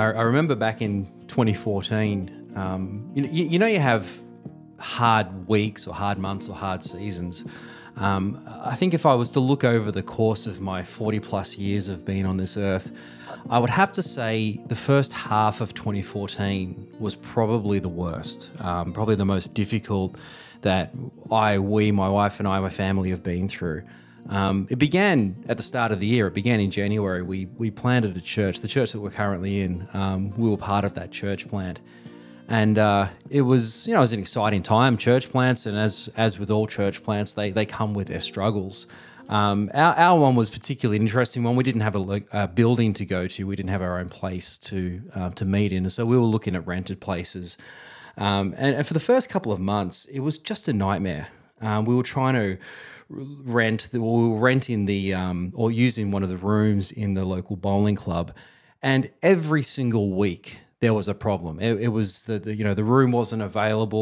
I remember back in 2014, you know you have hard weeks or hard months or hard seasons. I think if I was to look over the course of my 40 plus years of being on this earth, I would have to say the first half of 2014 was probably the worst, probably the most difficult that we, my wife and I, my family have been through. It began at the start of the year. It began in January. We planted a church, the church that we're currently in. We were part of that church plant. And it was, it was an exciting time. Church plants, and as with all church plants, they come with their struggles. Our one was particularly an interesting one. We didn't have a building to go to. We didn't have our own place to meet in. And so we were looking at rented places. And for the first couple of months, it was just a nightmare. We were trying to rent in the or using one of the rooms in the local bowling club, and every single week there was a problem. It was the room wasn't available,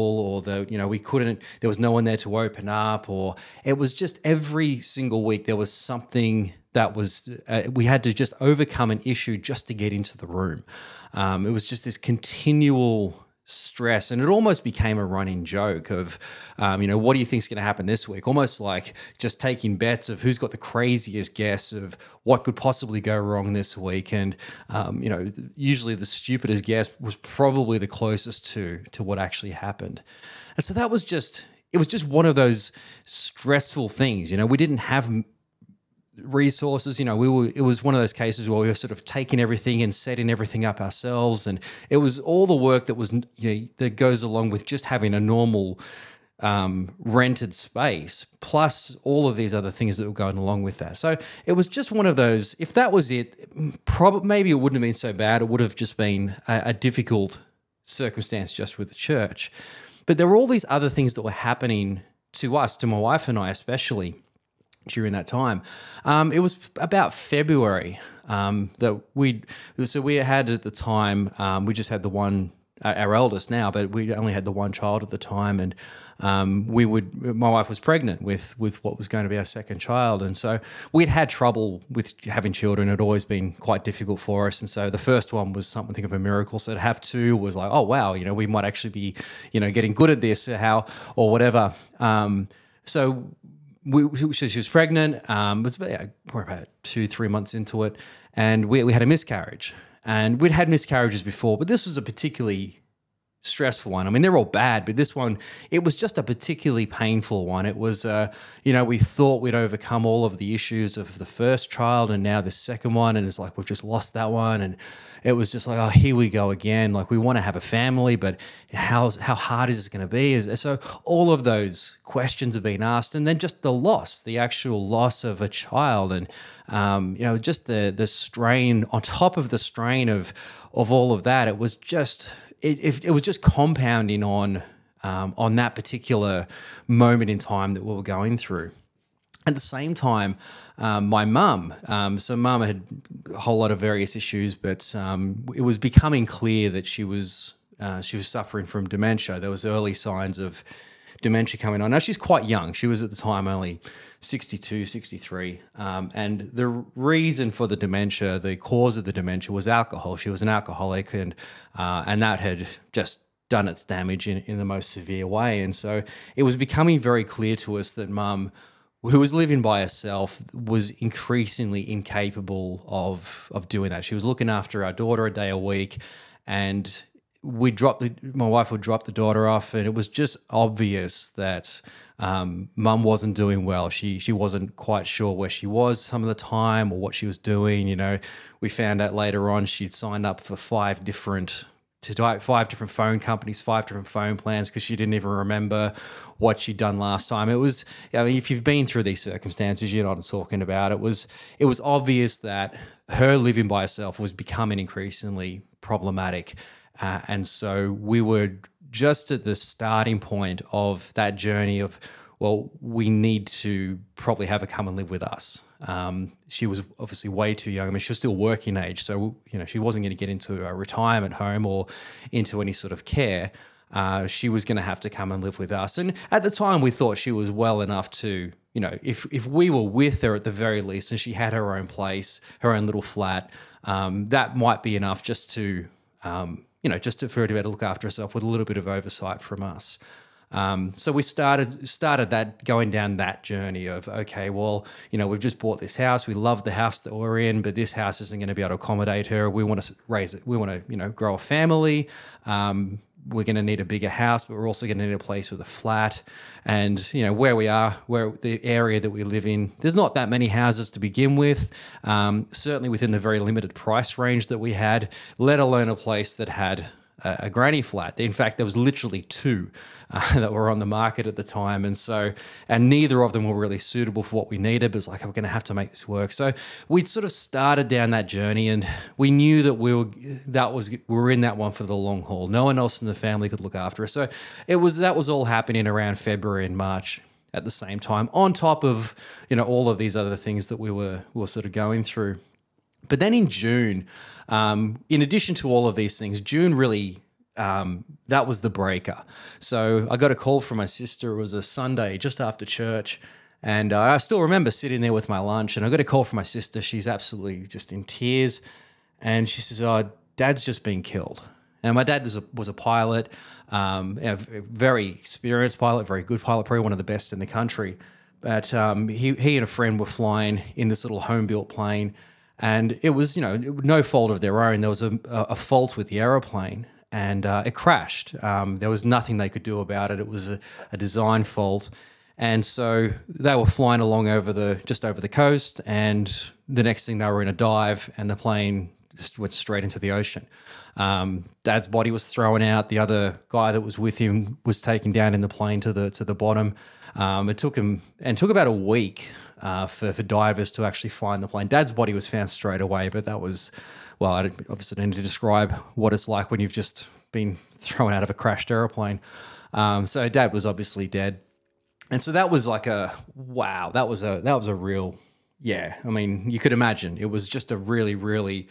or we couldn't. There was no one there to open up, or it was just every single week there was something that was we had to just overcome an issue just to get into the room. It was just this continual stress, and it almost became a running joke of, what do you think's going to happen this week? Almost like just taking bets of who's got the craziest guess of what could possibly go wrong this week. And usually the stupidest guess was probably the closest to what actually happened. And so that was just one of those stressful things. We didn't have resources, it was one of those cases where we were sort of taking everything and setting everything up ourselves, and it was all the work that was that goes along with just having a normal rented space, plus all of these other things that were going along with that. So it was just one of those. If that was it, probably maybe it wouldn't have been so bad. It would have just been a difficult circumstance just with the church, but there were all these other things that were happening to us, to my wife and I especially, during that time. It was about February that we had at the time, we just had the one, our eldest now, but we only had the one child at the time, and my wife was pregnant with what was going to be our second child, and so we'd had trouble with having children. It had always been quite difficult for us, and so the first one was something of a miracle. So to have two was like, oh wow, we might actually be, getting good at this or whatever. So she was pregnant, we're about 2-3 months into it, and we had a miscarriage. And we'd had miscarriages before, but this was a particularly stressful one. I mean, they're all bad, but this one, it was just a particularly painful one. It was, we thought we'd overcome all of the issues of the first child and now the second one, and it's like we've just lost that one. And it was just like, oh, here we go again. Like, we want to have a family, but how hard is this going to be? So all of those questions have been asked, and then just the actual loss of a child, and just the strain on top of the strain of all of that. It was just... It was just compounding on that particular moment in time that we were going through. At the same time, my mum, Mum had a whole lot of various issues, but it was becoming clear that she was suffering from dementia. There was early signs of dementia coming on. Now, she's quite young. She was at the time only 62, 63. And the reason for the cause of the dementia was alcohol. She was an alcoholic, and that had just done its damage in the most severe way. And so it was becoming very clear to us that Mum, who was living by herself, was increasingly incapable of doing that. She was looking after our daughter a day a week, and my wife would drop the daughter off, and it was just obvious that Mum wasn't doing well. She wasn't quite sure where she was some of the time or what she was doing. We found out later on she'd signed up for 5 different phone companies, 5 different phone plans, because she didn't even remember what she'd done last time. It was, if you've been through these circumstances, you know what I'm talking about. It was obvious that her living by herself was becoming increasingly problematic. And so we were just at the starting point of that journey of, well, we need to probably have her come and live with us. She was obviously way too young. I mean, she was still working age, so she wasn't going to get into a retirement home or into any sort of care. she was going to have to come and live with us. And at the time we thought she was well enough to, you know, if we were with her at the very least and she had her own place, her own little flat, that might be enough just to, for her to be able to look after herself with a little bit of oversight from us. So we started that, going down that journey of, okay, well, you know, we've just bought this house. We love the house that we're in, but this house isn't going to be able to accommodate her. We want to raise it. We want to, you know, grow a family. We're going to need a bigger house, but we're also going to need a place with a flat. And, you know, where we are, where the area that we live in, there's not that many houses to begin with, certainly within the very limited price range that we had, let alone a place that had a granny flat. In fact, there was literally two that were on the market at the time. And neither of them were really suitable for what we needed, but it's like, we're going to have to make this work. So we'd sort of started down that journey, and we knew that we were in that one for the long haul. No one else in the family could look after us. So that was all happening around February and March at the same time, on top of, you know, all of these other things that we were sort of going through. But then in June, in addition to all of these things, June really, that was the breaker. So I got a call from my sister. It was a Sunday just after church. And I still remember sitting there with my lunch, and I got a call from my sister. She's absolutely just in tears. And she says, "Oh, Dad's just been killed." And my dad was a pilot, a very experienced pilot, very good pilot, probably one of the best in the country. But he and a friend were flying in this little home-built plane. And it was, you know, no fault of their own. There was a fault with the aeroplane, and it crashed. There was nothing they could do about it. It was a design fault. And so they were flying along over the coast, and the next thing they were in a dive, and the plane just went straight into the ocean. Dad's body was thrown out. The other guy that was with him was taken down in the plane to the bottom. It took him about a week for divers to actually find the plane. Dad's body was found straight away, but that was, well, I obviously need to describe what it's like when you've just been thrown out of a crashed airplane. So Dad was obviously dead, and so that was like a wow. That was a real, yeah. I mean, you could imagine it was just a really, really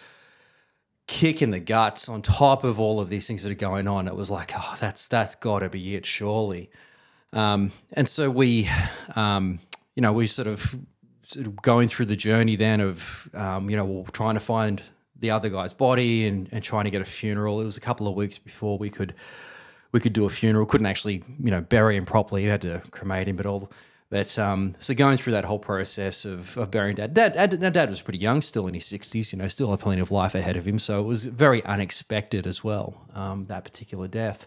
kick in the guts on top of all of these things that are going on. It was like, oh, that's got to be it, surely. And so we, we sort of going through the journey then of, trying to find the other guy's body and trying to get a funeral. It was a couple of weeks before we could do a funeral. Couldn't actually, bury him properly. You had to cremate him, so going through that whole process of burying Dad. Dad was pretty young, still in his 60s, still had plenty of life ahead of him. So it was very unexpected as well, that particular death.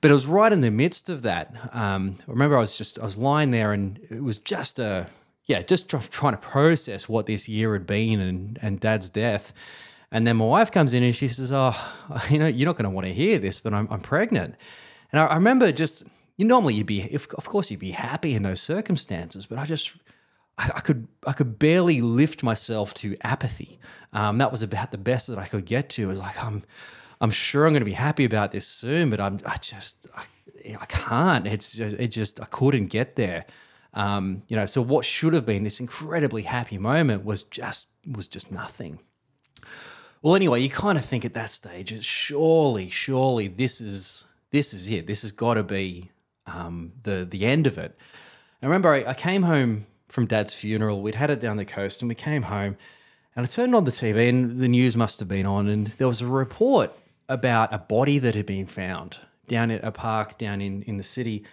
But it was right in the midst of that. I remember I was lying there, and it was just trying to process what this year had been and Dad's death. And then my wife comes in and she says, "Oh, you're not going to want to hear this, but I'm pregnant." And I remember just... Normally you'd be happy in those circumstances, but I could barely lift myself to apathy. That was about the best that I could get to. It was like, I'm sure I'm going to be happy about this soon, but I can't. I couldn't get there. So what should have been this incredibly happy moment was just nothing. Well, anyway, you kind of think at that stage, surely this is it. This has got to be the end of it. I remember I came home from Dad's funeral. We'd had it down the coast, and we came home, and I turned on the TV, and the news must have been on, and there was a report about a body that had been found down at a park down in the city,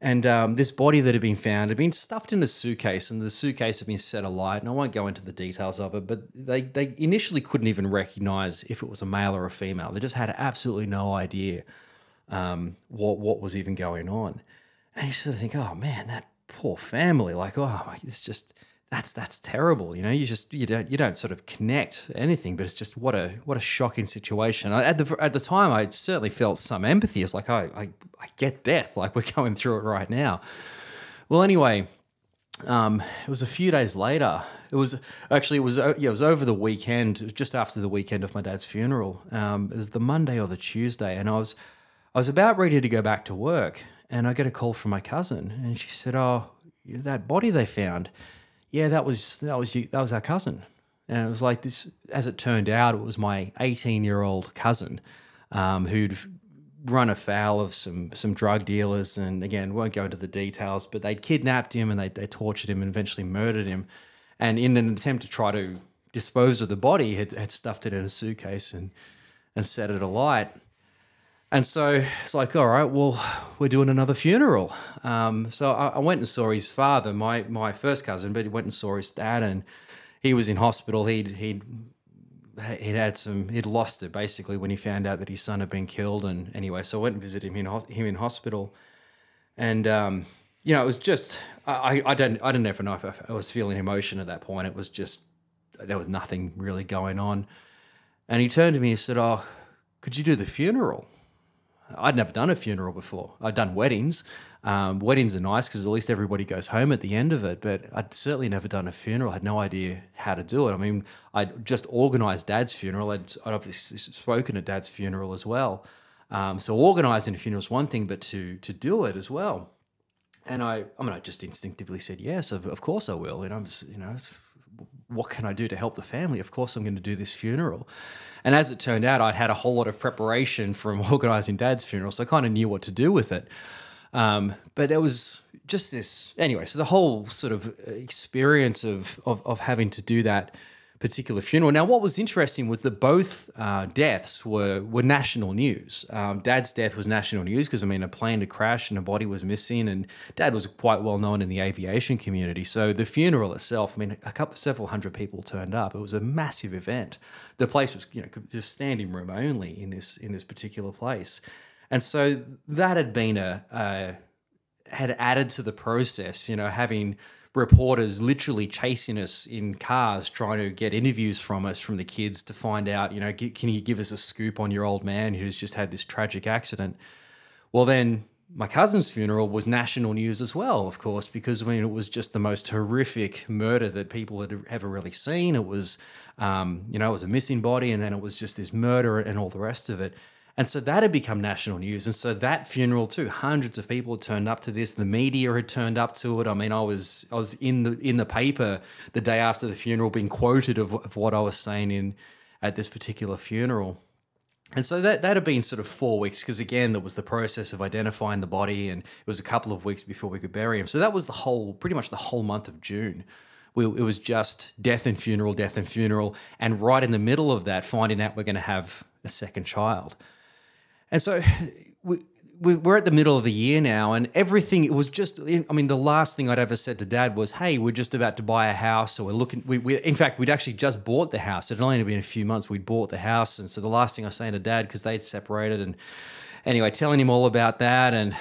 and this body that had been found had been stuffed in a suitcase, and the suitcase had been set alight, and I won't go into the details of it, but they initially couldn't even recognize if it was a male or a female. They just had absolutely no idea what was even going on. And you sort of think, oh man, that poor family, like, oh, it's just, that's terrible. You don't sort of connect anything, but it's just what a shocking situation. At the time, I certainly felt some empathy. It's like, I get death. Like, we're going through it right now. Well, anyway, it was a few days later. It was over the weekend, just after the weekend of my dad's funeral. It was the Monday or the Tuesday. And I was about ready to go back to work, and I get a call from my cousin, and she said, "Oh, that body they found, yeah, that was our cousin." And it was like this. As it turned out, it was my 18-year-old cousin who'd run afoul of some drug dealers, and again, won't go into the details, but they kidnapped him and they tortured him and eventually murdered him. And in an attempt to try to dispose of the body, had stuffed it in a suitcase and set it alight. And so it's like, all right, well, we're doing another funeral. So I went and saw his father, my first cousin, but he went and saw his dad, and he was in hospital. He'd lost it basically when he found out that his son had been killed. And anyway, so I went and visited him in hospital, and you know, it was just I didn't even know if I was feeling emotion at that point. It was just there was nothing really going on. And he turned to me and said, "Oh, could you do the funeral?" I'd never done a funeral before. I'd done weddings. Weddings are nice because at least everybody goes home at the end of it, but I'd certainly never done a funeral. I had no idea how to do it. I mean, I'd just organised Dad's funeral. I'd obviously spoken at Dad's funeral as well. So organising a funeral is one thing, but to do it as well. And I just instinctively said, yes, of course I will. And I'm just, you know, what can I do to help the family? Of course I'm going to do this funeral. And as it turned out, I'd had a whole lot of preparation from organising Dad's funeral, so I kind of knew what to do with it. But it was just this, anyway, so the whole sort of experience of having to do that particular funeral. Now, what was interesting was that both deaths were national news. Dad's death was national news because, I mean, a plane had crashed and a body was missing, and Dad was quite well known in the aviation community. So the funeral itself, I mean, several hundred people turned up. It was a massive event. The place was, you know, just standing room only in this particular place, and so that had been had added to the process. You know, having reporters literally chasing us in cars, trying to get interviews from us, from the kids, to find out, you know, can you give us a scoop on your old man who's just had this tragic accident? Well, then my cousin's funeral was national news as well, of course, because, I mean, it was just the most horrific murder that people had ever really seen. It was, you know, it was a missing body, and then it was just this murder and all the rest of it. And so that had become national news. And so that funeral too, hundreds of people had turned up to this. The media had turned up to it. I mean, I was in the paper the day after the funeral being quoted of what I was saying at this particular funeral. And so that had been sort of 4 weeks, because again, there was the process of identifying the body, and it was a couple of weeks before we could bury him. So that was pretty much the whole month of June. It was just death and funeral, and right in the middle of that, finding out we're going to have a second child. And so we're at the middle of the year now, and everything, it was just, I mean, the last thing I'd ever said to Dad was, hey, we're just about to buy a house, or we're looking, in fact, we'd actually just bought the house. It had only been a few months we'd bought the house. And so the last thing I was saying to Dad, because they'd separated, and anyway, telling him all about that. And,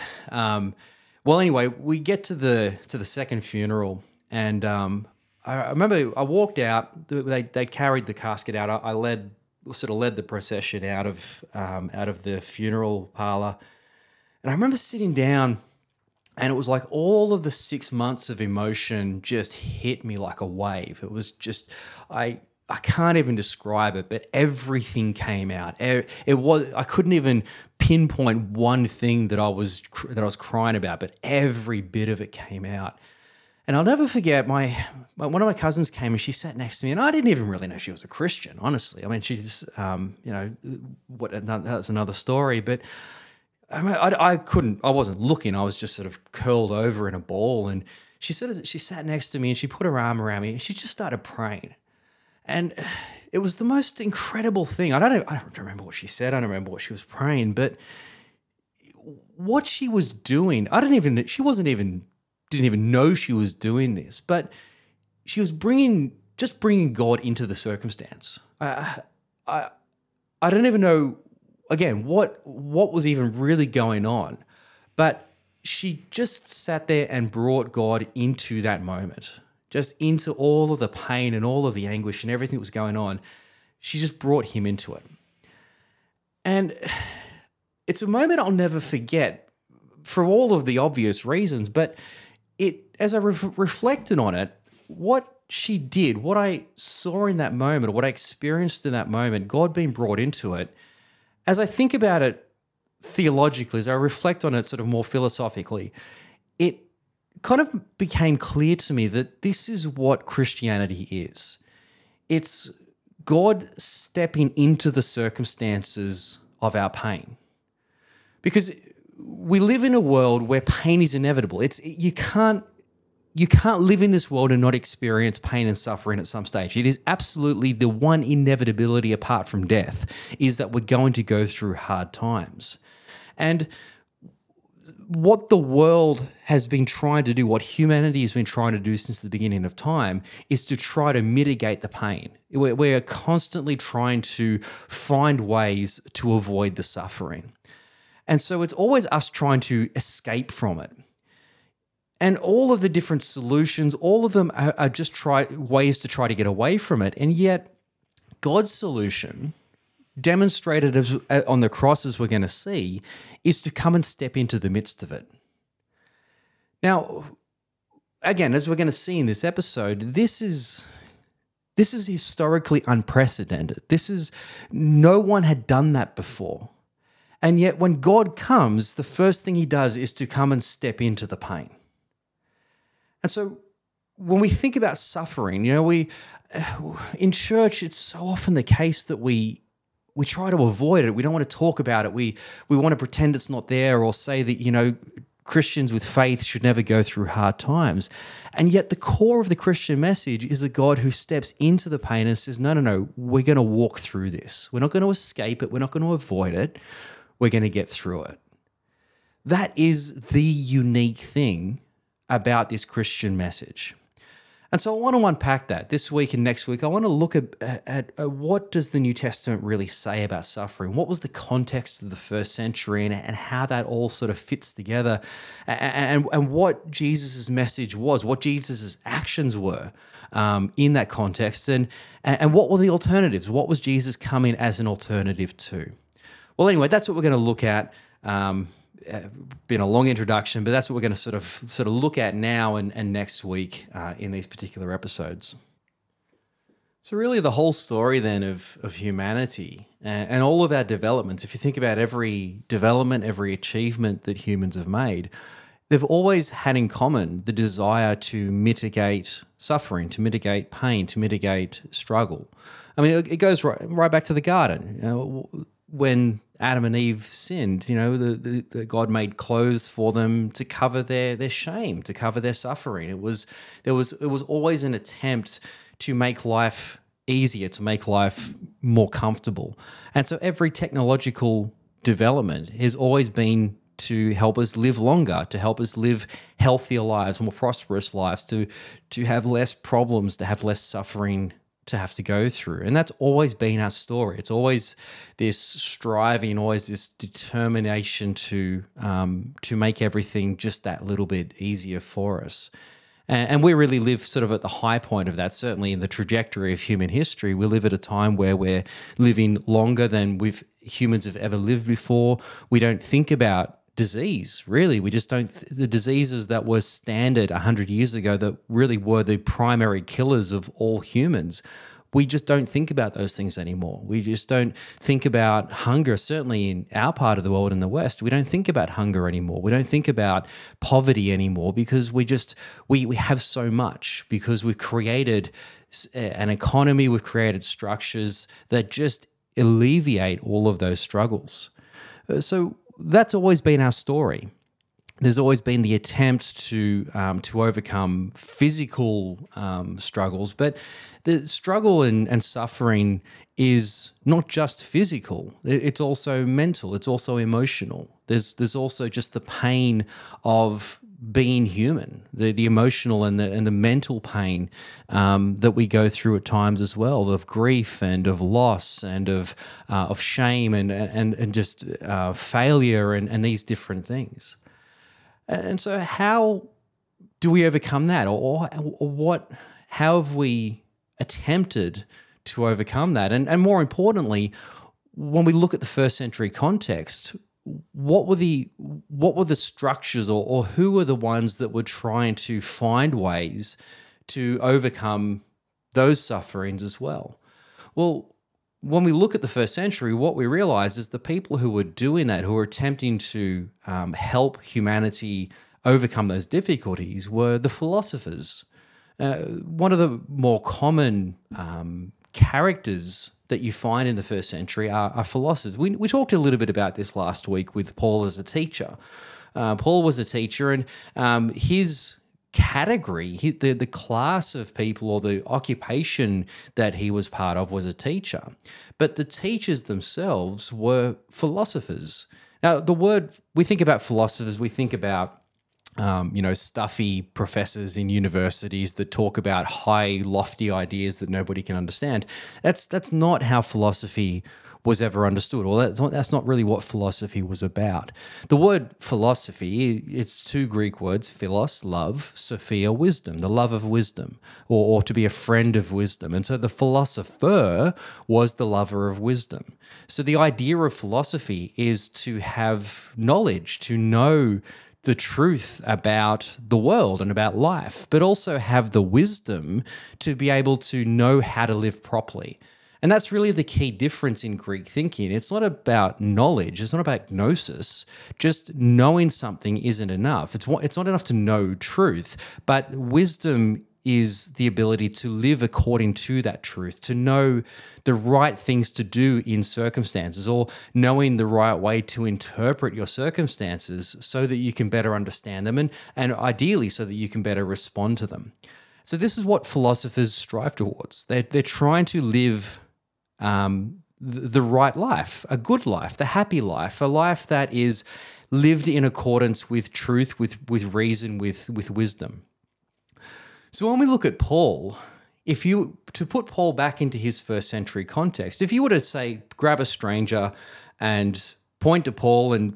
well, anyway, we get to the second funeral, and I remember I walked out, they carried the casket out. I led the procession out of the funeral parlor. And I remember sitting down, and it was like all of the 6 months of emotion just hit me like a wave. It was just, I can't even describe it, but everything came out. I couldn't even pinpoint one thing that I was crying about, but every bit of it came out. And I'll never forget, one of my cousins came and she sat next to me, and I didn't even really know she was a Christian, honestly. I mean, she's, you know, that's another story. But I wasn't looking. I was just sort of curled over in a ball. And she sat next to me, and she put her arm around me, and she just started praying. And it was the most incredible thing. I don't remember what she said. I don't remember what she was praying. But what she was doing, didn't even know she was doing this, but she was bringing God into the circumstance. I don't even know, again, what was even really going on, but she just sat there and brought God into that moment, just into all of the pain and all of the anguish and everything that was going on. She just brought him into it. And it's a moment I'll never forget for all of the obvious reasons, but as I reflected on it, what she did, what I saw in that moment, what I experienced in that moment, God being brought into it, as I think about it theologically, as I reflect on it sort of more philosophically, it kind of became clear to me that this is what Christianity is. It's God stepping into the circumstances of our pain. Because we live in a world where pain is inevitable. You can't live in this world and not experience pain and suffering at some stage. It is absolutely the one inevitability apart from death is that we're going to go through hard times. And what the world has been trying to do, what humanity has been trying to do since the beginning of time, is to try to mitigate the pain. We're constantly trying to find ways to avoid the suffering. And so it's always us trying to escape from it. And all of the different solutions, all of them are just ways to try to get away from it. And yet God's solution, demonstrated as, on the cross as we're going to see, is to come and step into the midst of it. Now, again, as we're going to see in this episode, this is historically unprecedented. No one had done that before. And yet when God comes, the first thing he does is to come and step into the pain. And so when we think about suffering, we in church, it's so often the case that we try to avoid it. We don't want to talk about it. We want to pretend it's not there or say that, Christians with faith should never go through hard times. And yet the core of the Christian message is a God who steps into the pain and says, no, we're going to walk through this. We're not going to escape it. We're not going to avoid it. We're going to get through it. That is the unique thing about this Christian message. And so I want to unpack that this week and next week. I want to look at what does the New Testament really say about suffering? What was the context of the first century and how that all sort of fits together and what Jesus' message was, what Jesus' actions were in that context and what were the alternatives? What was Jesus coming as an alternative to? Well, anyway, that's what we're going to look at. Been a long introduction, but that's what we're going to sort of look at now and next week in these particular episodes. So really the whole story then of humanity and all of our developments, if you think about every development, every achievement that humans have made, they've always had in common the desire to mitigate suffering, to mitigate pain, to mitigate struggle. I mean, it goes right back to the garden. When Adam and Eve sinned, the God made clothes for them to cover their shame, to cover their suffering. It was always an attempt to make life easier, to make life more comfortable. And so every technological development has always been to help us live longer, to help us live healthier lives, more prosperous lives, to have less problems, to have less suffering to have to go through. And that's always been our story. It's always this striving, always this determination to make everything just that little bit easier for us. And we really live sort of at the high point of that, certainly in the trajectory of human history. We live at a time where we're living longer than humans have ever lived before. We don't think about disease, really. We just don't, the diseases that were standard 100 years ago that really were the primary killers of all humans, we just don't think about those things anymore. We just don't think about hunger, certainly in our part of the world in the West. We don't think about hunger anymore. We don't think about poverty anymore because we have so much because we've created an economy, we've created structures that just alleviate all of those struggles. So that's always been our story. There's always been the attempt to overcome physical struggles, but the struggle and suffering is not just physical. It's also mental. It's also emotional. There's also just the pain of being human, the emotional and the mental pain that we go through at times as well, of grief and of loss and of shame and just failure and these different things. And so, how do we overcome that, or what? How have we attempted to overcome that? And more importantly, when we look at the first century context, what were the structures or who were the ones that were trying to find ways to overcome those sufferings as well? Well, when we look at the first century, what we realize is the people who were doing that, who were attempting to help humanity overcome those difficulties were the philosophers. One of the more common characters that you find in the first century are philosophers. We talked a little bit about this last week with Paul as a teacher. Paul was a teacher, and his category, the class of people or the occupation that he was part of was a teacher. But the teachers themselves were philosophers. Now, the word, we think about philosophers, we think about stuffy professors in universities that talk about high, lofty ideas that nobody can understand. That's not how philosophy was ever understood, or that's not really what philosophy was about. The word philosophy, it's two Greek words, philos, love, sophia, wisdom, the love of wisdom, or to be a friend of wisdom. And so the philosopher was the lover of wisdom. So the idea of philosophy is to have knowledge, to know the truth about the world and about life, but also have the wisdom to be able to know how to live properly. And that's really the key difference in Greek thinking. It's not about knowledge. It's not about gnosis. Just knowing something isn't enough. It's not enough to know truth, but wisdom is the ability to live according to that truth, to know the right things to do in circumstances, or knowing the right way to interpret your circumstances so that you can better understand them and ideally so that you can better respond to them. So this is what philosophers strive towards. They're trying to live the right life, a good life, the happy life, a life that is lived in accordance with truth, with reason, with wisdom. So when we look at Paul, to put Paul back into his first century context, if you were to say, grab a stranger and point to Paul, and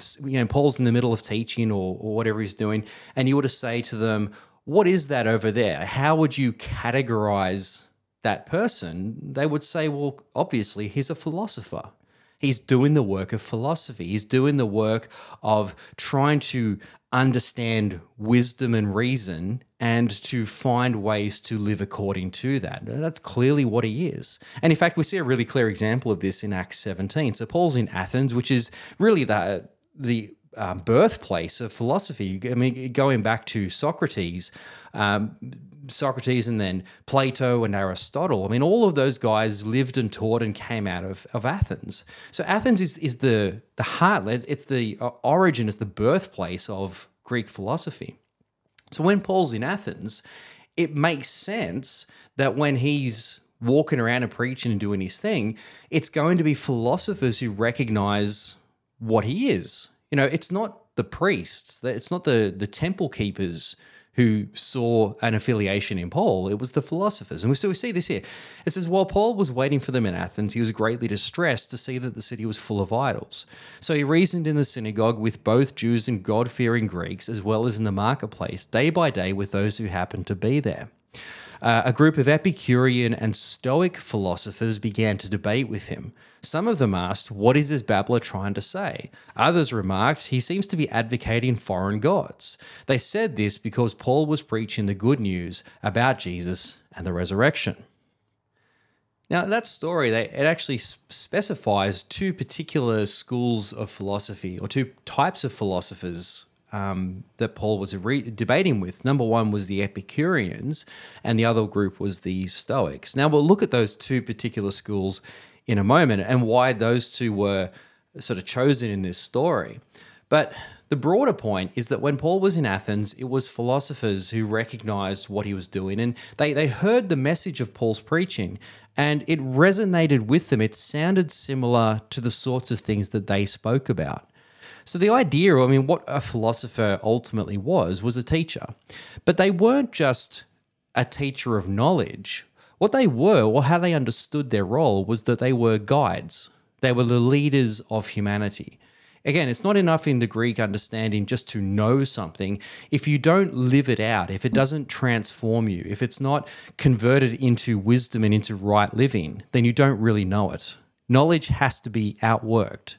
Paul's in the middle of teaching or whatever he's doing, and you were to say to them, "What is that over there?" How would you categorize that person? They would say, well, obviously he's a philosopher. He's doing the work of philosophy. He's doing the work of trying to understand wisdom and reason and to find ways to live according to that. That's clearly what he is. And in fact, we see a really clear example of this in Acts 17. So Paul's in Athens, which is really the birthplace of philosophy. I mean, going back to Socrates and then Plato and Aristotle. I mean, all of those guys lived and taught and came out of Athens. So Athens is the heartland, it's the origin, it's the birthplace of Greek philosophy. So when Paul's in Athens, it makes sense that when he's walking around and preaching and doing his thing, it's going to be philosophers who recognize what he is. It's not the priests, it's not the temple keepers who saw an affiliation in Paul, it was the philosophers. And so we see this here. It says, while Paul was waiting for them in Athens, he was greatly distressed to see that the city was full of idols. So he reasoned in the synagogue with both Jews and God-fearing Greeks, as well as in the marketplace, day by day with those who happened to be there. A group of Epicurean and Stoic philosophers began to debate with him. Some of them asked, "What is this babbler trying to say?" Others remarked, "He seems to be advocating foreign gods." They said this because Paul was preaching the good news about Jesus and the resurrection. Now, that story, it actually specifies two particular schools of philosophy, or two types of philosophers that Paul was debating with. Number one was the Epicureans, and the other group was the Stoics. Now, we'll look at those two particular schools in a moment and why those two were sort of chosen in this story. But the broader point is that when Paul was in Athens, it was philosophers who recognized what he was doing, and they heard the message of Paul's preaching, and it resonated with them. It sounded similar to the sorts of things that they spoke about. So the idea, what a philosopher ultimately was a teacher. But they weren't just a teacher of knowledge. What they were, or how they understood their role, was that they were guides. They were the leaders of humanity. Again, it's not enough in the Greek understanding just to know something. If you don't live it out, if it doesn't transform you, if it's not converted into wisdom and into right living, then you don't really know it. Knowledge has to be outworked.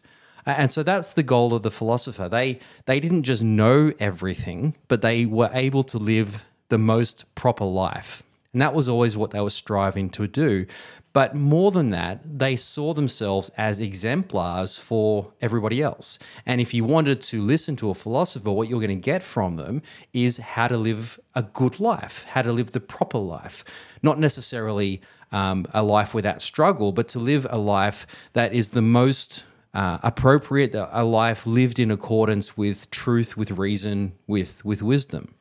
And so that's the goal of the philosopher. They didn't just know everything, but they were able to live the most proper life. And that was always what they were striving to do. But more than that, they saw themselves as exemplars for everybody else. And if you wanted to listen to a philosopher, what you're going to get from them is how to live a good life, how to live the proper life, not necessarily a life without struggle, but to live a life that is the most appropriate, a life lived in accordance with truth, with reason, with wisdom.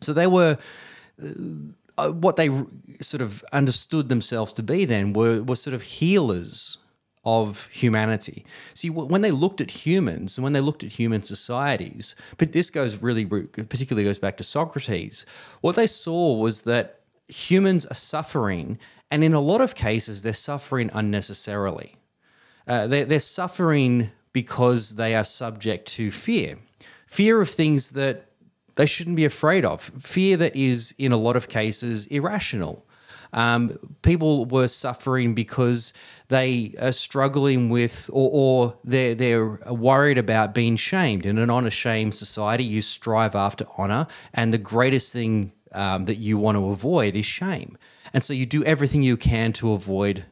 So they were... what they sort of understood themselves to be then were sort of healers of humanity. See, when they looked at humans and when they looked at human societies, but this particularly goes back to Socrates, what they saw was that humans are suffering, and in a lot of cases they're suffering unnecessarily. They're suffering because they are subject to fear of things that they shouldn't be afraid of, fear that is in a lot of cases irrational. People were suffering because they are struggling with or they're worried about being shamed. In an honor-shame society, you strive after honor, and the greatest thing that you want to avoid is shame. And so you do everything you can to avoid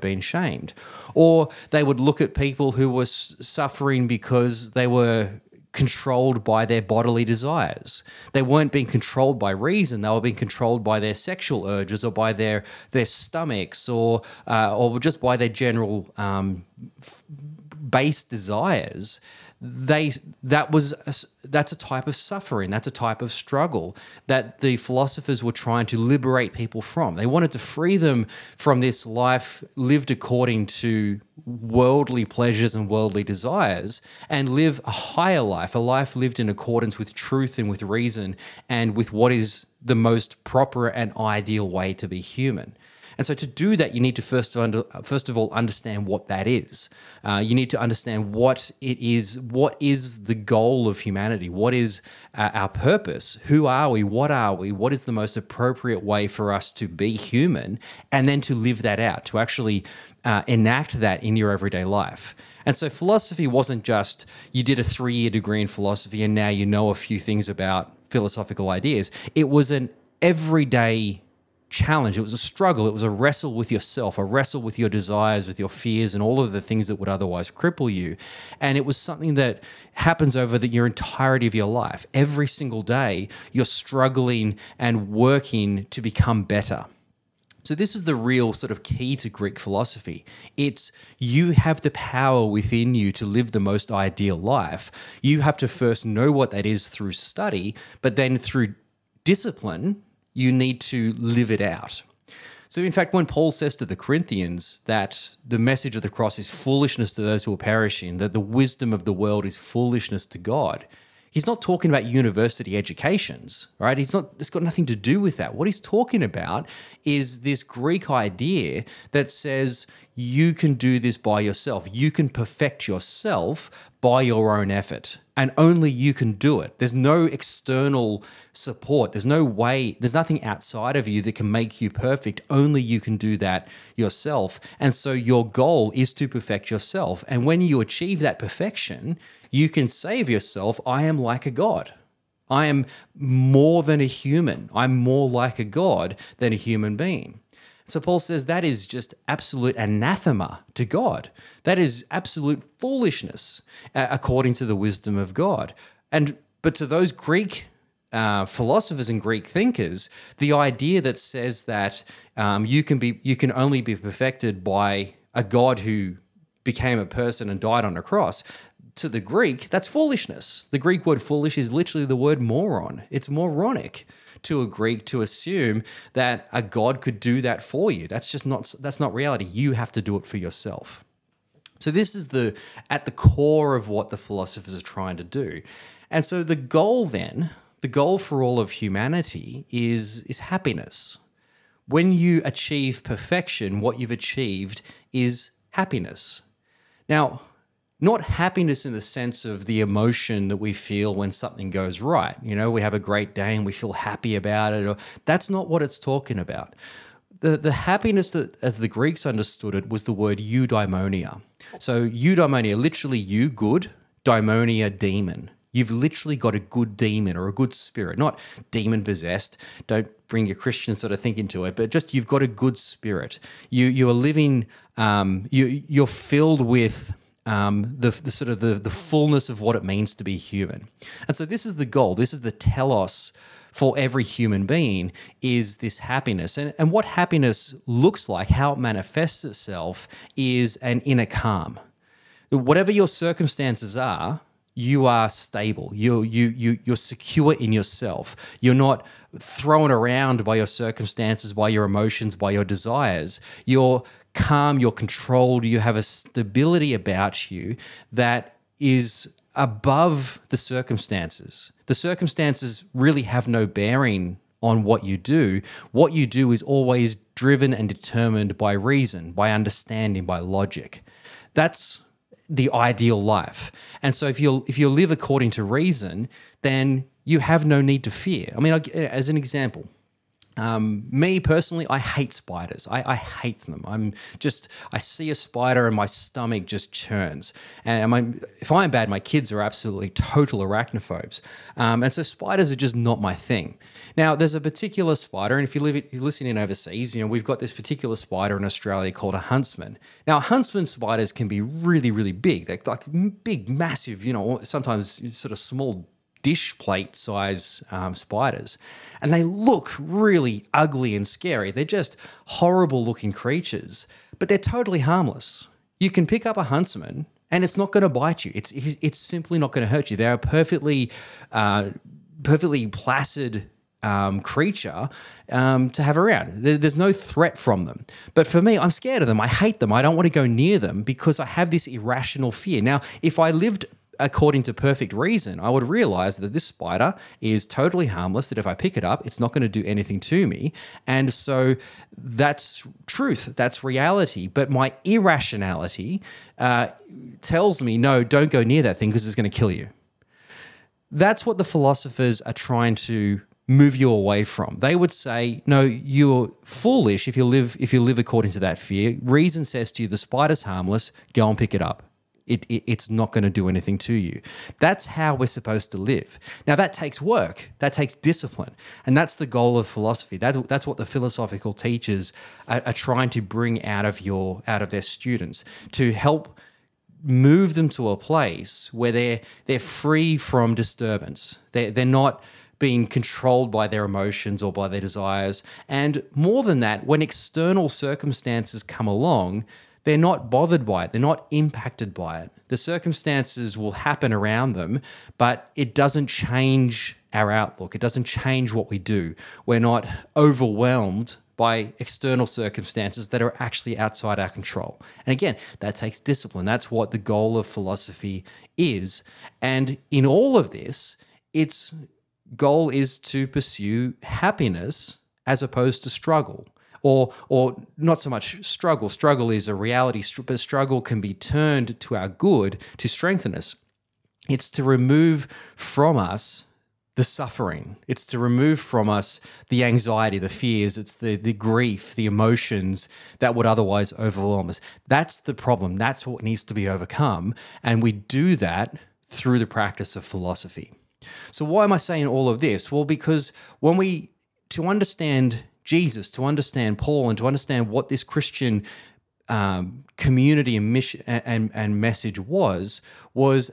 being shamed. Or they would look at people who were suffering because they were controlled by their bodily desires. They weren't being controlled by reason. They were being controlled by their sexual urges or by their stomachs or just by their general base desires. That's a type of suffering. That's a type of struggle that the philosophers were trying to liberate people from. They wanted to free them from this life lived according to worldly pleasures and worldly desires, and live a higher life, a life lived in accordance with truth and with reason and with what is the most proper and ideal way to be human. And so to do that, you need to first of all understand what that is. You need to understand what it is, what is the goal of humanity, what is our purpose, who are we, what is the most appropriate way for us to be human, and then to live that out, to actually enact that in your everyday life. And so philosophy wasn't just you did a 3-year degree in philosophy and now you know a few things about philosophical ideas. It was an everyday challenge. It was a struggle. It was a wrestle with yourself, a wrestle with your desires, with your fears, and all of the things that would otherwise cripple you. And it was something that happens over your entirety of your life. Every single day, you're struggling and working to become better. So this is the real sort of key to Greek philosophy. It's you have the power within you to live the most ideal life. You have to first know what that is through study, but then through discipline, you need to live it out. So in fact, when Paul says to the Corinthians that the message of the cross is foolishness to those who are perishing, that the wisdom of the world is foolishness to God, he's not talking about university educations, right? It's got nothing to do with that. What he's talking about is this Greek idea that says you can do this by yourself. You can perfect yourself by your own effort, and only you can do it. There's no external support. There's no way, there's nothing outside of you that can make you perfect. Only you can do that yourself. And so your goal is to perfect yourself. And when you achieve that perfection, you can say of yourself, I am like a god. I am more than a human. I'm more like a god than a human being. So Paul says that is just absolute anathema to God. That is absolute foolishness according to the wisdom of God. But to those Greek philosophers and Greek thinkers, the idea that says that you can only be perfected by a God who became a person and died on a cross, to the Greek, that's foolishness. The Greek word foolish is literally the word moron. It's moronic to a Greek to assume that a god could do that for you. That's not reality. You have to do it for yourself. So this is at the core of what the philosophers are trying to do. And so the goal for all of humanity is happiness. When you achieve perfection, what you've achieved is happiness. Now, not happiness in the sense of the emotion that we feel when something goes right. You know, we have a great day and we feel happy about it. Or that's not what it's talking about. The happiness that, as the Greeks understood it, was the word eudaimonia. So eudaimonia, literally you good, daimonia, demon. You've literally got a good demon or a good spirit, not demon-possessed. Don't bring your Christian sort of thing into it, but just you've got a good spirit. You are living, you're filled with... the fullness of what it means to be human. And so this is the goal. This is the telos for every human being is this happiness. And what happiness looks like, how it manifests itself, is an inner calm. Whatever your circumstances are, you are stable. You're secure in yourself. You're not thrown around by your circumstances, by your emotions, by your desires. You're calm, you're controlled, you have a stability about you that is above the circumstances. The circumstances really have no bearing on what you do. What you do is always driven and determined by reason, by understanding, by logic. That's the ideal life. And so if you live according to reason, then you have no need to fear. I mean, as an example, me personally, I hate spiders. I hate them. I see a spider and my stomach just churns. And if I'm bad, my kids are absolutely total arachnophobes. And so spiders are just not my thing. Now, there's a particular spider, and if you're listening overseas, you know, we've got this particular spider in Australia called a huntsman. Now, huntsman spiders can be really, really big. They're like big, massive, you know, sometimes sort of small dish plate size spiders, and they look really ugly and scary. They're just horrible looking creatures, but they're totally harmless. You can pick up a huntsman and it's not going to bite you. It's simply not going to hurt you. They're a perfectly placid creature to have around. There's no threat from them. But for me, I'm scared of them. I hate them. I don't want to go near them because I have this irrational fear. Now, if I lived according to perfect reason, I would realize that this spider is totally harmless, that if I pick it up, it's not going to do anything to me. And so that's truth, that's reality. But my irrationality tells me, no, don't go near that thing because it's going to kill you. That's what the philosophers are trying to move you away from. They would say, no, you're foolish if you live according to that fear. Reason says to you, the spider's harmless, go and pick it up. It's not going to do anything to you. That's how we're supposed to live. Now, that takes work. That takes discipline. And that's the goal of philosophy. That's what the philosophical teachers are trying to bring out of their students, to help move them to a place where they're free from disturbance. They're not being controlled by their emotions or by their desires. And more than that, when external circumstances come along, they're not bothered by it. They're not impacted by it. The circumstances will happen around them, but it doesn't change our outlook. It doesn't change what we do. We're not overwhelmed by external circumstances that are actually outside our control. And again, that takes discipline. That's what the goal of philosophy is. And in all of this, its goal is to pursue happiness as opposed to struggle. Or not so much struggle. Struggle is a reality, but struggle can be turned to our good, to strengthen us. It's to remove from us the suffering. It's to remove from us the anxiety, the fears, it's the grief, the emotions that would otherwise overwhelm us. That's the problem. That's what needs to be overcome. And we do that through the practice of philosophy. So why am I saying all of this? Well, because to understand Jesus, to understand Paul, and to understand what this Christian community and mission and message was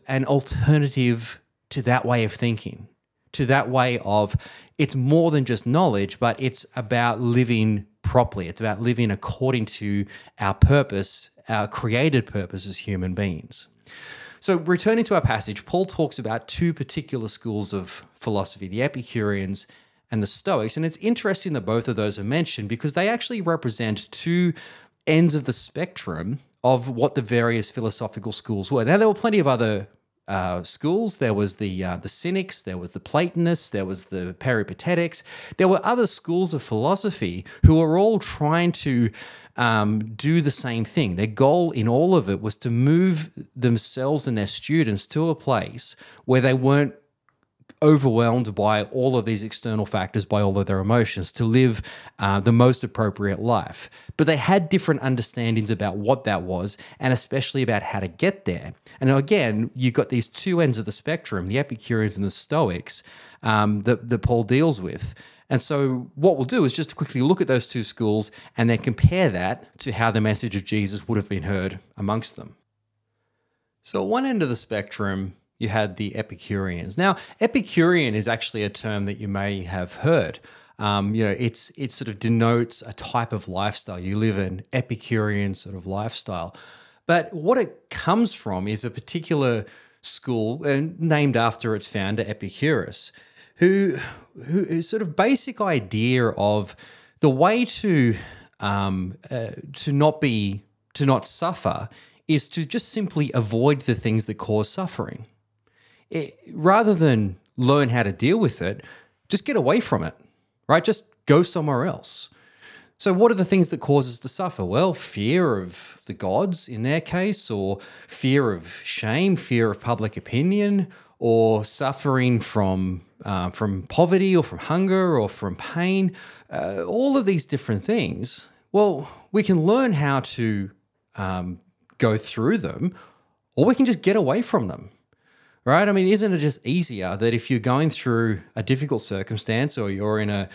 an alternative to that way of thinking, to that way of, it's more than just knowledge, but it's about living properly. It's about living according to our purpose, our created purpose as human beings. So returning to our passage, Paul talks about two particular schools of philosophy, the Epicureans and the Stoics. And it's interesting that both of those are mentioned because they actually represent two ends of the spectrum of what the various philosophical schools were. Now, there were plenty of other schools. There was the Cynics, there was the Platonists, there was the Peripatetics. There were other schools of philosophy who were all trying to do the same thing. Their goal in all of it was to move themselves and their students to a place where they weren't overwhelmed by all of these external factors, by all of their emotions, to live the most appropriate life. But they had different understandings about what that was, and especially about how to get there. And again, you've got these two ends of the spectrum, the Epicureans and the Stoics, that Paul deals with. And so what we'll do is just quickly look at those two schools and then compare that to how the message of Jesus would have been heard amongst them. So at one end of the spectrum, you had the Epicureans. Now, Epicurean is actually a term that you may have heard. It sort of denotes a type of lifestyle. You live an Epicurean sort of lifestyle. But what it comes from is a particular school named after its founder, Epicurus, whose sort of basic idea of the way to not suffer is to just simply avoid the things that cause suffering. Rather than learn how to deal with it, just get away from it, right? Just go somewhere else. So what are the things that cause us to suffer? Well, fear of the gods in their case, or fear of shame, fear of public opinion, or suffering from poverty or from hunger or from pain, all of these different things. Well, we can learn how to go through them, or we can just get away from them, right? I mean, isn't it just easier that if you're going through a difficult circumstance or you're in a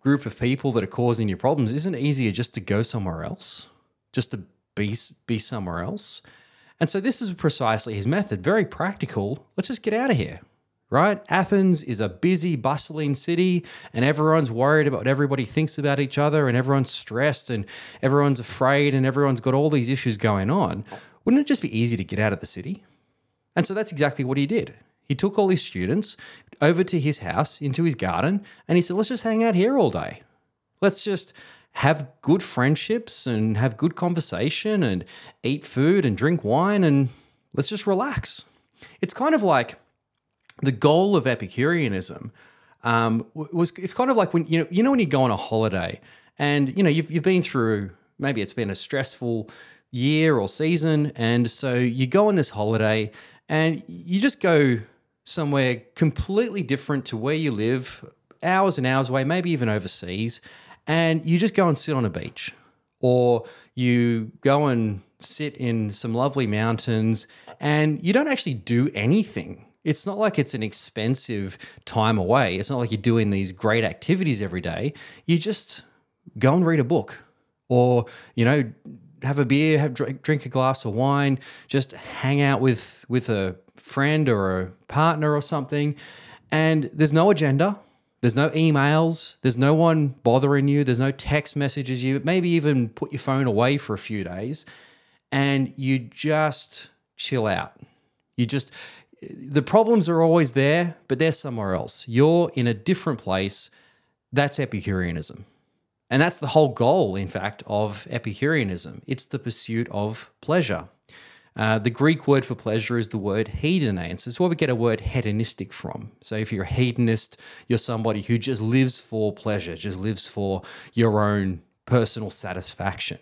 group of people that are causing you problems, isn't it easier just to go somewhere else, just to be somewhere else? And so this is precisely his method, very practical. Let's just get out of here, right? Athens is a busy, bustling city, and everyone's worried about what everybody thinks about each other, and everyone's stressed, and everyone's afraid, and everyone's got all these issues going on. Wouldn't it just be easy to get out of the city? And so that's exactly what he did. He took all his students over to his house, into his garden, and he said, let's just hang out here all day. Let's just have good friendships and have good conversation and eat food and drink wine and let's just relax. It's kind of like the goal of Epicureanism it's kind of like when when you go on a holiday and you've been through, maybe it's been a stressful year or season, and so you go on this holiday and you just go somewhere completely different to where you live, hours and hours away, maybe even overseas, and you just go and sit on a beach, or you go and sit in some lovely mountains, and you don't actually do anything. It's not like it's an expensive time away. It's not like you're doing these great activities every day. You just go and read a book, or, have a beer, drink a glass of wine, just hang out with a friend or a partner or something. And there's no agenda. There's no emails. There's no one bothering you. There's no text messages. You maybe even put your phone away for a few days and you just chill out. The problems are always there, but they're somewhere else. You're in a different place. That's Epicureanism. And that's the whole goal, in fact, of Epicureanism. It's the pursuit of pleasure. The Greek word for pleasure is the word hedone, and so it's where we get a word hedonistic from. So if you're a hedonist, you're somebody who just lives for pleasure, just lives for your own personal satisfaction.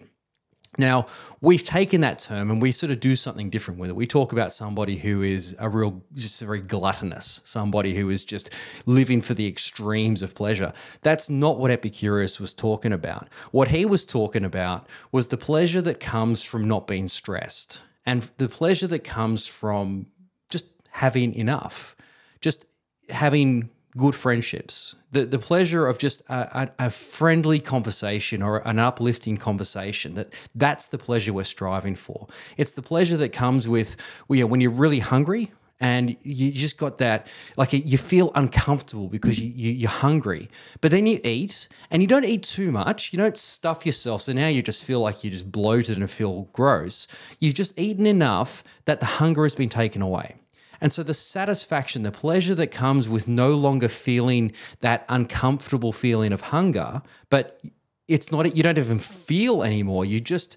Now, we've taken that term and we sort of do something different with it. We talk about somebody who is very gluttonous, somebody who is just living for the extremes of pleasure. That's not what Epicurus was talking about. What he was talking about was the pleasure that comes from not being stressed, and the pleasure that comes from just having enough, just having good friendships, the pleasure of just a friendly conversation or an uplifting conversation, that's the pleasure we're striving for. It's the pleasure that comes with when you're really hungry and you just got that, like you feel uncomfortable because you're hungry, but then you eat and you don't eat too much. You don't stuff yourself. So now you just feel like you're just bloated and feel gross. You've just eaten enough that the hunger has been taken away. And so the satisfaction, the pleasure that comes with no longer feeling that uncomfortable feeling of hunger, but you don't even feel anymore. It's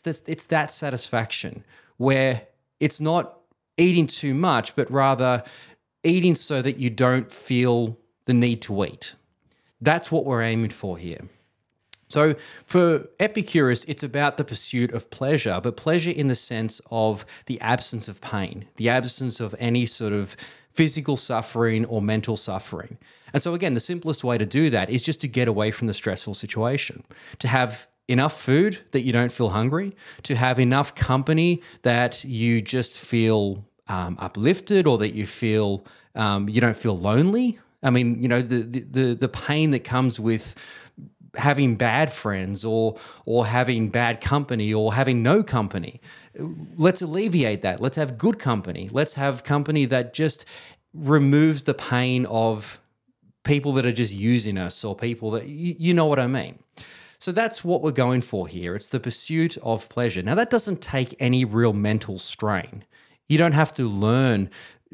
that satisfaction where it's not eating too much, but rather eating so that you don't feel the need to eat. That's what we're aiming for here. So for Epicurus, it's about the pursuit of pleasure, but pleasure in the sense of the absence of pain, the absence of any sort of physical suffering or mental suffering. And so again, the simplest way to do that is just to get away from the stressful situation, to have enough food that you don't feel hungry, to have enough company that you just feel uplifted, or that you feel you don't feel lonely. I mean, the pain that comes with having bad friends or having bad company or having no company. Let's alleviate that. Let's have good company. Let's have company that just removes the pain of people that are just using us or people that, you know what I mean. So that's what we're going for here. It's the pursuit of pleasure. Now, that doesn't take any real mental strain. You don't have to learn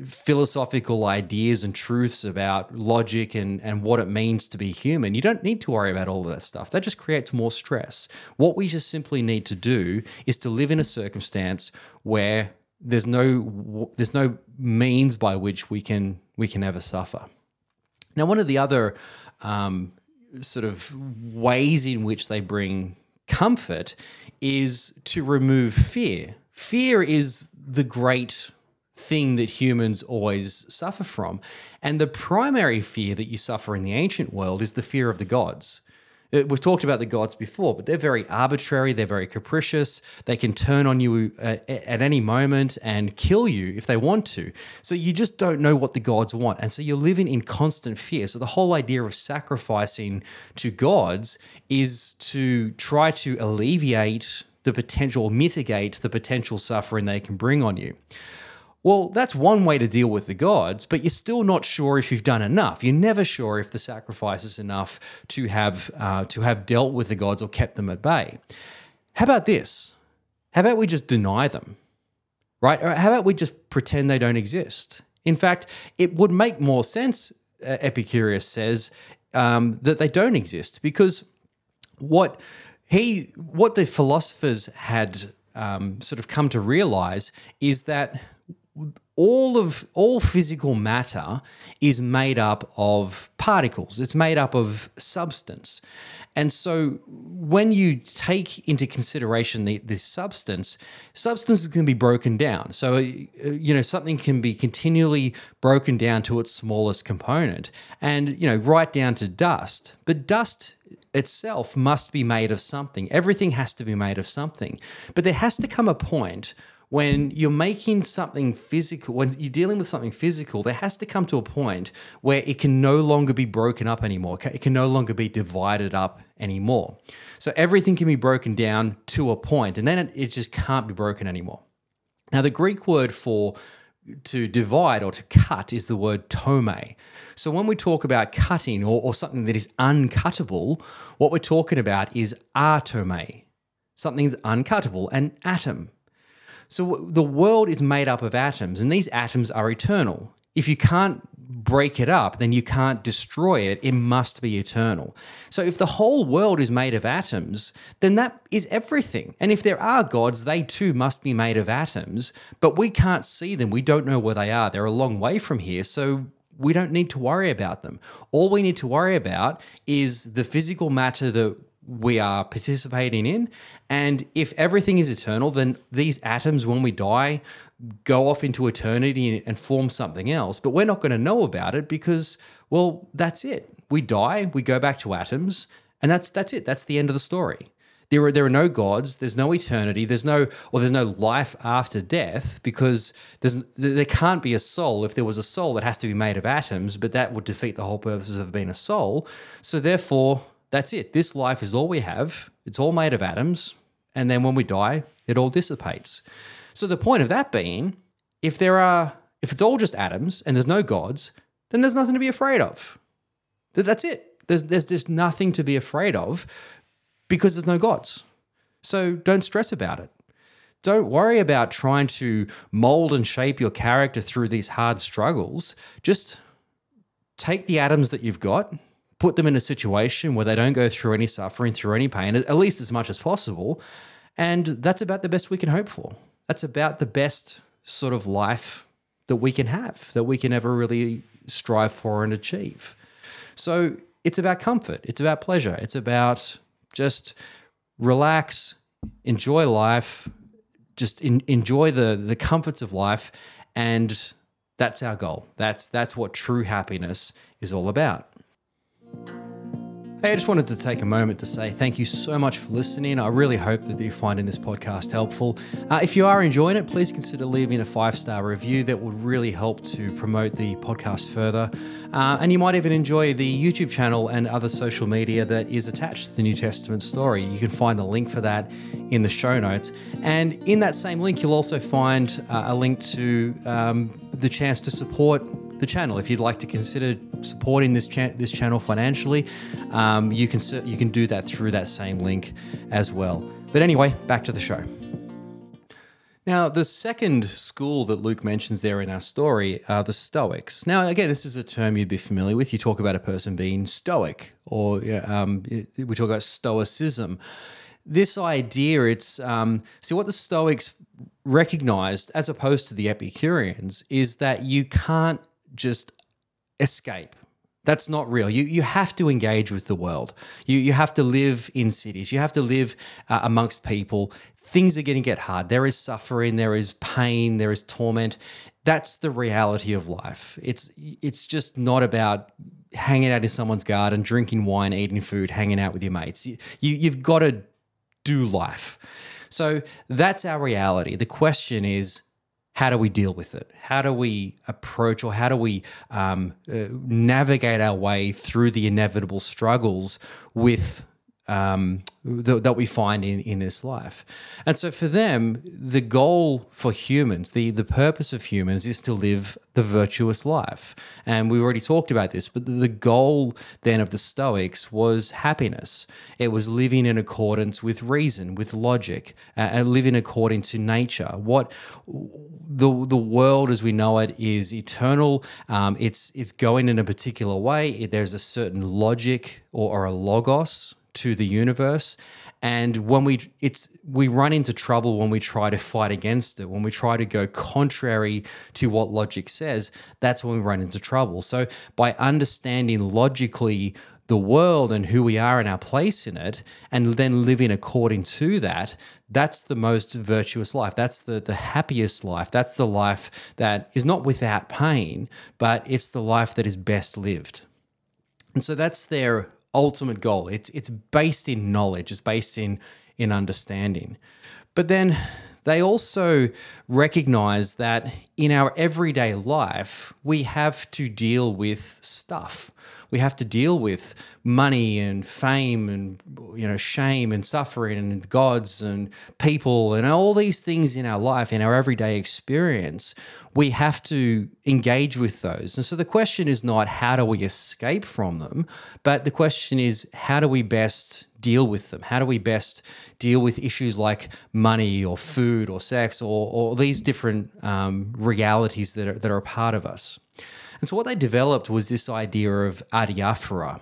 philosophical ideas and truths about logic and what it means to be human. You don't need to worry about all of that stuff. That just creates more stress. What we just simply need to do is to live in a circumstance where there's no means by which we can ever suffer. Now, one of the other sort of ways in which they bring comfort is to remove fear. Fear is the great thing that humans always suffer from. And the primary fear that you suffer in the ancient world is the fear of the gods. We've talked about the gods before, but they're very arbitrary. They're very capricious. They can turn on you at any moment and kill you if they want to. So you just don't know what the gods want. And so you're living in constant fear. So the whole idea of sacrificing to gods is to try to alleviate the potential, mitigate the potential suffering they can bring on you. Well, that's one way to deal with the gods, but you're still not sure if you've done enough. You're never sure if the sacrifice is enough to have dealt with the gods or kept them at bay. How about this? How about we just deny them, right? Or how about we just pretend they don't exist? In fact, it would make more sense, Epicurus says, that they don't exist, because what the philosophers had sort of come to realize is that all physical matter is made up of particles. It's made up of substance. And so when you take into consideration this substance is going to be broken down. So, you know, something can be continually broken down to its smallest component and, you know, right down to dust. But dust itself must be made of something. Everything has to be made of something. But there has to come a point when you're making something physical, when you're dealing with something physical, there has to come to a point where it can no longer be broken up anymore. It can no longer be divided up anymore. So everything can be broken down to a point, and then it just can't be broken anymore. Now, the Greek word for to divide or to cut is the word tome. So when we talk about cutting or something that is uncuttable, what we're talking about is atome, something that's uncuttable, an atom. So the world is made up of atoms, and these atoms are eternal. If you can't break it up, then you can't destroy it. It must be eternal. So if the whole world is made of atoms, then that is everything. And if there are gods, they too must be made of atoms, but we can't see them. We don't know where they are. They're a long way from here, so we don't need to worry about them. All we need to worry about is the physical matter that we are participating in. And if everything is eternal, then these atoms, when we die, go off into eternity and form something else. But we're not going to know about it because, well, that's it. We die, we go back to atoms, and that's it. That's the end of the story. There are no gods, there's no eternity, there's no life after death, because there can't be a soul. If there was a soul, it has to be made of atoms, but that would defeat the whole purpose of being a soul. So therefore, that's it. This life is all we have. It's all made of atoms. And then when we die, it all dissipates. So the point of that being, if it's all just atoms and there's no gods, then there's nothing to be afraid of. That's it. There's just nothing to be afraid of because there's no gods. So don't stress about it. Don't worry about trying to mold and shape your character through these hard struggles. Just take the atoms that you've got, put them in a situation where they don't go through any suffering, through any pain, at least as much as possible. And that's about the best we can hope for. That's about the best sort of life that we can have, that we can ever really strive for and achieve. So it's about comfort. It's about pleasure. It's about just relax, enjoy life, just enjoy the comforts of life. And that's our goal. That's what true happiness is all about. Hey, I just wanted to take a moment to say thank you so much for listening. I really hope that you're finding this podcast helpful. If you are enjoying it, please consider leaving a 5-star review. That would really help to promote the podcast further. And you might even enjoy the YouTube channel and other social media that is attached to the New Testament story. You can find the link for that in the show notes. And in that same link, you'll also find a link to the chance to support the channel. If you'd like to consider supporting this channel financially, you can do that through that same link as well. But anyway, back to the show. Now, the second school that Luke mentions there in our story are the Stoics. Now, again, this is a term you'd be familiar with. You talk about a person being stoic, or we talk about Stoicism. This idea, it's what the Stoics recognized, as opposed to the Epicureans, is that you can't just escape. That's not real. You have to engage with the world. You have to live in cities. You have to live amongst people. Things are going to get hard. There is suffering. There is pain. There is torment. That's the reality of life. It's just not about hanging out in someone's garden, drinking wine, eating food, hanging out with your mates. You've got to do life. So that's our reality. The question is, how do we deal with it? How do we approach, or how do we navigate our way through the inevitable struggles with that we find in this life? And so for them, the goal for humans, the purpose of humans, is to live the virtuous life. And we've already talked about this, but the goal then of the Stoics was happiness. It was living in accordance with reason, with logic, and living according to nature. What the world as we know it is eternal. It's going in a particular way. There's a certain logic or a logos to the universe. And when we run into trouble when we try to fight against it, when we try to go contrary to what logic says, that's when we run into trouble. So by understanding logically the world and who we are and our place in it, and then living according to that, that's the most virtuous life. That's the happiest life. That's the life that is not without pain, but it's the life that is best lived. And so that's their ultimate goal. It's based in knowledge. It's based in understanding. But then they also recognize that in our everyday life, we have to deal with stuff. We have to deal with money and fame and shame and suffering and gods and people and all these things in our life, in our everyday experience. We have to engage with those. And so the question is not how do we escape from them, but the question is how do we best deal with them? How do we best deal with issues like money or food or sex or these different realities that are a part of us? And so what they developed was this idea of adiaphora,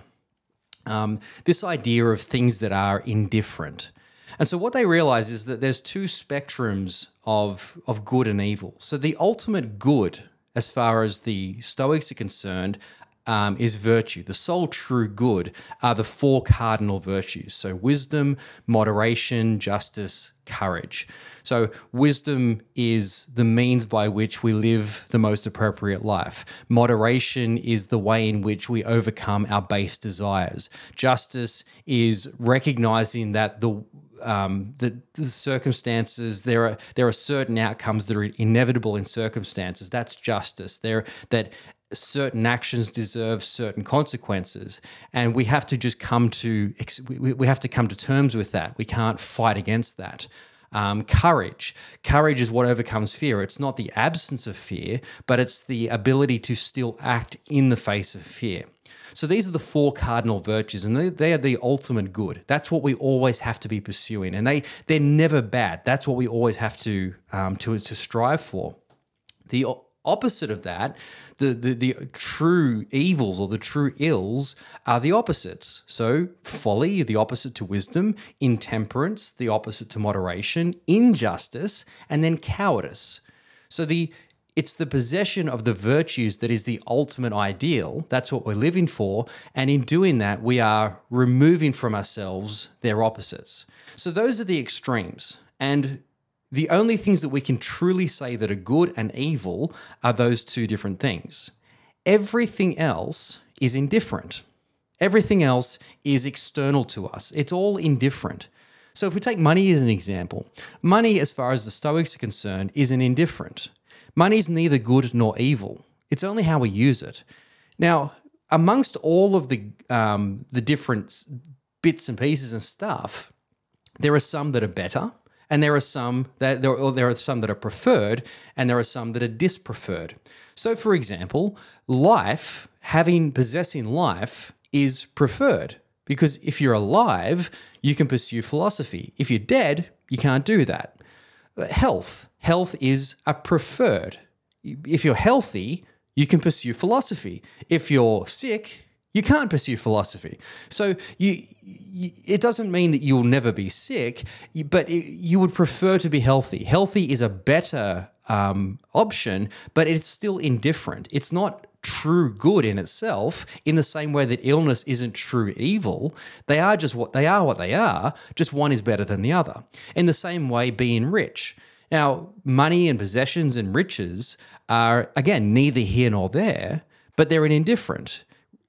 this idea of things that are indifferent. And so what they realize is that there's two spectrums of good and evil. So the ultimate good, as far as the Stoics are concerned, is virtue. The sole true good are the four cardinal virtues. So wisdom, moderation, justice, courage. So wisdom is the means by which we live the most appropriate life. Moderation is the way in which we overcome our base desires. Justice is recognizing that the circumstances, there are certain outcomes that are inevitable in circumstances. That's justice. That certain actions deserve certain consequences, and we have to just come to terms with that. We can't fight against that. Courage is what overcomes fear. It's not the absence of fear, but it's the ability to still act in the face of fear. So these are the four cardinal virtues, and they are the ultimate good. That's what we always have to be pursuing, and they're never bad. That's what we always have to strive for. The opposite of that, the true evils or the true ills are the opposites. So folly, the opposite to wisdom, intemperance, the opposite to moderation, injustice, and then cowardice. So it's the possession of the virtues that is the ultimate ideal. That's what we're living for. And in doing that, we are removing from ourselves their opposites. So those are the extremes. And the only things that we can truly say that are good and evil are those two different things. Everything else is indifferent. Everything else is external to us. It's all indifferent. So if we take money as an example, money, as far as the Stoics are concerned, is an indifferent. Money's neither good nor evil. It's only how we use it. Now, amongst all of the different bits and pieces and stuff, there are some that are better, and there are some that are preferred, and there are some that are dispreferred. So, for example, life, possessing life, is preferred. Because if you're alive, you can pursue philosophy. If you're dead, you can't do that. Health is a preferred. If you're healthy, you can pursue philosophy. If you're sick, you can't pursue philosophy. So it doesn't mean that you'll never be sick, but you would prefer to be healthy. Healthy is a better option, but it's still indifferent. It's not true good in itself, in the same way that illness isn't true evil. They are just what they are, just one is better than the other. In the same way, being rich. Now, money and possessions and riches are, again, neither here nor there, but they're an indifferent.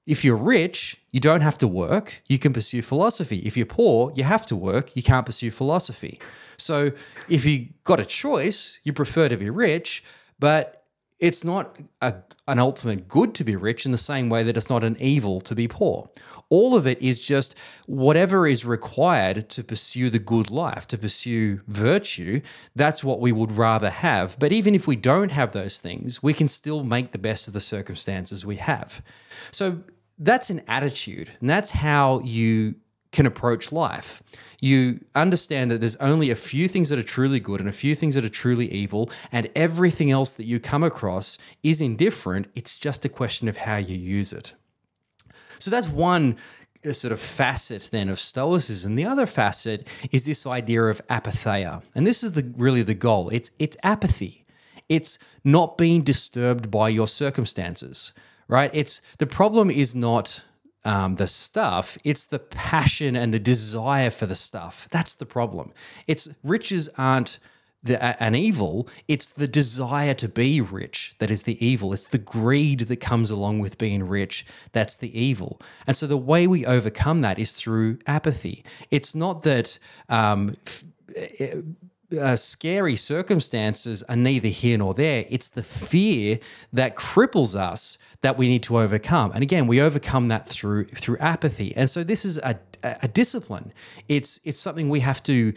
If you're rich, you don't have to work, you can pursue philosophy. If you're poor, you have to work, you can't pursue philosophy. So if you got a choice, you prefer to be rich, but it's not an ultimate good to be rich in the same way that it's not an evil to be poor. All of it is just whatever is required to pursue the good life, to pursue virtue. That's what we would rather have. But even if we don't have those things, we can still make the best of the circumstances we have. So that's an attitude, and that's how you can approach life. You understand that there's only a few things that are truly good and a few things that are truly evil, and everything else that you come across is indifferent. It's just a question of how you use it. So that's one sort of facet then of Stoicism. The other facet is this idea of apatheia, and this is really the goal. It's apathy. It's not being disturbed by your circumstances, right? The problem is not the stuff, it's the passion and the desire for the stuff. That's the problem. It's riches aren't an evil. It's the desire to be rich that is the evil. It's the greed that comes along with being rich. That's the evil. And so the way we overcome that is through apathy. It's not that scary circumstances are neither here nor there. It's the fear that cripples us that we need to overcome. And again, we overcome that through apathy. And so this is a discipline. It's something we have to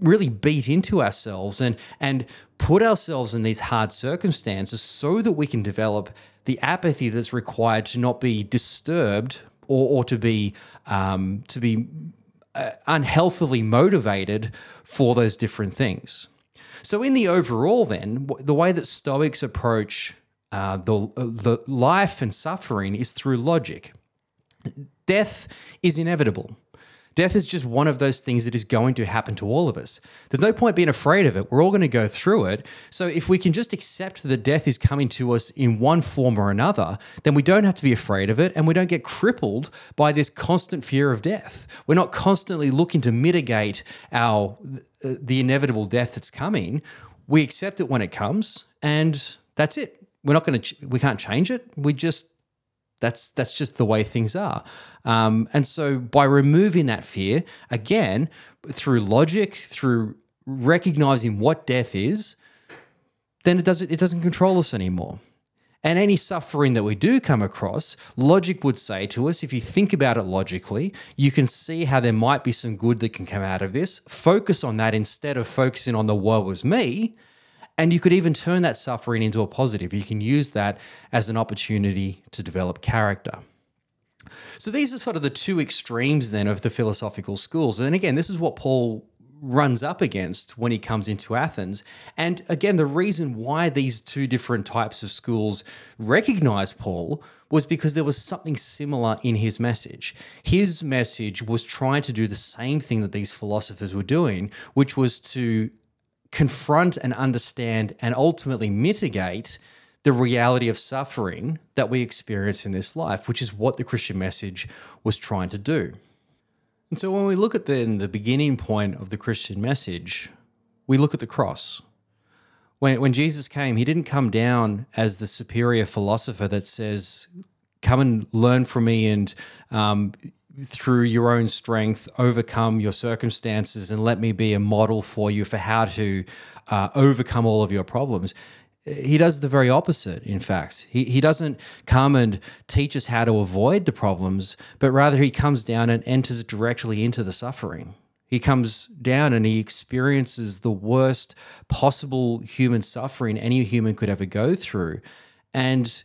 really beat into ourselves and put ourselves in these hard circumstances so that we can develop the apathy that's required to not be disturbed or to be unhealthily motivated for those different things. So in the overall then, the way that Stoics approach the life and suffering is through logic. Death is inevitable. Death is just one of those things that is going to happen to all of us. There's no point being afraid of it. We're all going to go through it. So if we can just accept that death is coming to us in one form or another, then we don't have to be afraid of it, and we don't get crippled by this constant fear of death. We're not constantly looking to mitigate the inevitable death that's coming. We accept it when it comes, and that's it. We can't change it. We just That's just the way things are. And so by removing that fear, again, through logic, through recognizing what death is, then it doesn't control us anymore. And any suffering that we do come across, logic would say to us, if you think about it logically, you can see how there might be some good that can come out of this. Focus on that instead of focusing on the woe is me. And you could even turn that suffering into a positive. You can use that as an opportunity to develop character. So these are sort of the two extremes then of the philosophical schools. And again, this is what Paul runs up against when he comes into Athens. And again, the reason why these two different types of schools recognized Paul was because there was something similar in his message. His message was trying to do the same thing that these philosophers were doing, which was to confront and understand and ultimately mitigate the reality of suffering that we experience in this life, which is what the Christian message was trying to do. And so when we look at the beginning point of the Christian message, we look at the cross. When Jesus came, he didn't come down as the superior philosopher that says, come and learn from me and through your own strength, overcome your circumstances and let me be a model for you for how to overcome all of your problems. He does the very opposite, in fact. He doesn't come and teach us how to avoid the problems, but rather he comes down and enters directly into the suffering. He comes down and he experiences the worst possible human suffering any human could ever go through and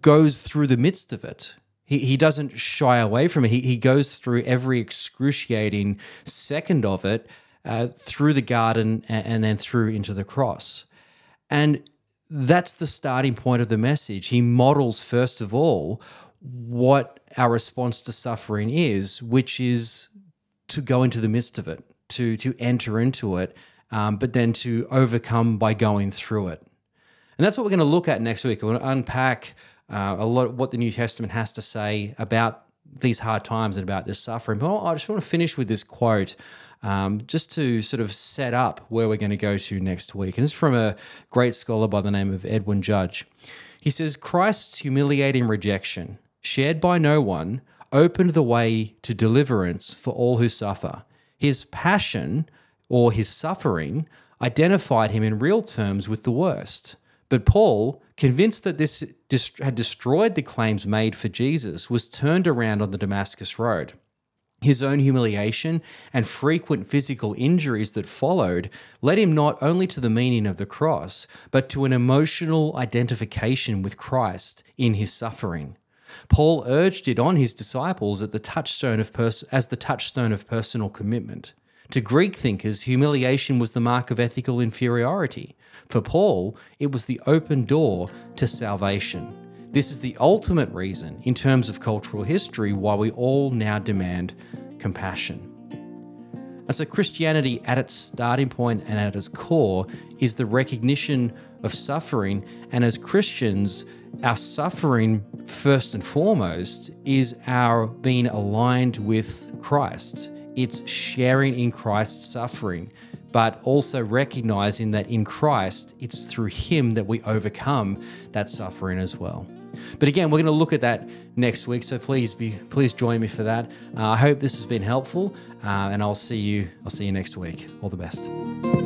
goes through the midst of it. He doesn't shy away from it. He goes through every excruciating second of it through the garden and then through into the cross. And that's the starting point of the message. He models, first of all, what our response to suffering is, which is to go into the midst of it, to enter into it, but then to overcome by going through it. And that's what we're going to look at next week. We're going to unpack a lot of what the New Testament has to say about these hard times and about this suffering. But I just want to finish with this quote just to sort of set up where we're going to go to next week. And this is from a great scholar by the name of Edwin Judge. He says, "Christ's humiliating rejection, shared by no one, opened the way to deliverance for all who suffer. His passion, or his suffering, identified him in real terms with the worst. But Paul, convinced that this had destroyed the claims made for Jesus, was turned around on the Damascus Road. His own humiliation and frequent physical injuries that followed led him not only to the meaning of the cross, but to an emotional identification with Christ in his suffering. Paul urged it on his disciples at the touchstone of as the touchstone of personal commitment. To Greek thinkers, humiliation was the mark of ethical inferiority. For Paul, it was the open door to salvation. This is the ultimate reason, in terms of cultural history, why we all now demand compassion." And so Christianity, at its starting point and at its core, is the recognition of suffering. And as Christians, our suffering, first and foremost, is our being aligned with Christ. It's sharing in Christ's suffering, but also recognizing that in Christ, it's through him that we overcome that suffering as well. But again, we're going to look at that next week, so please join me for that. I hope this has been helpful, and I'll see you next week. All the best.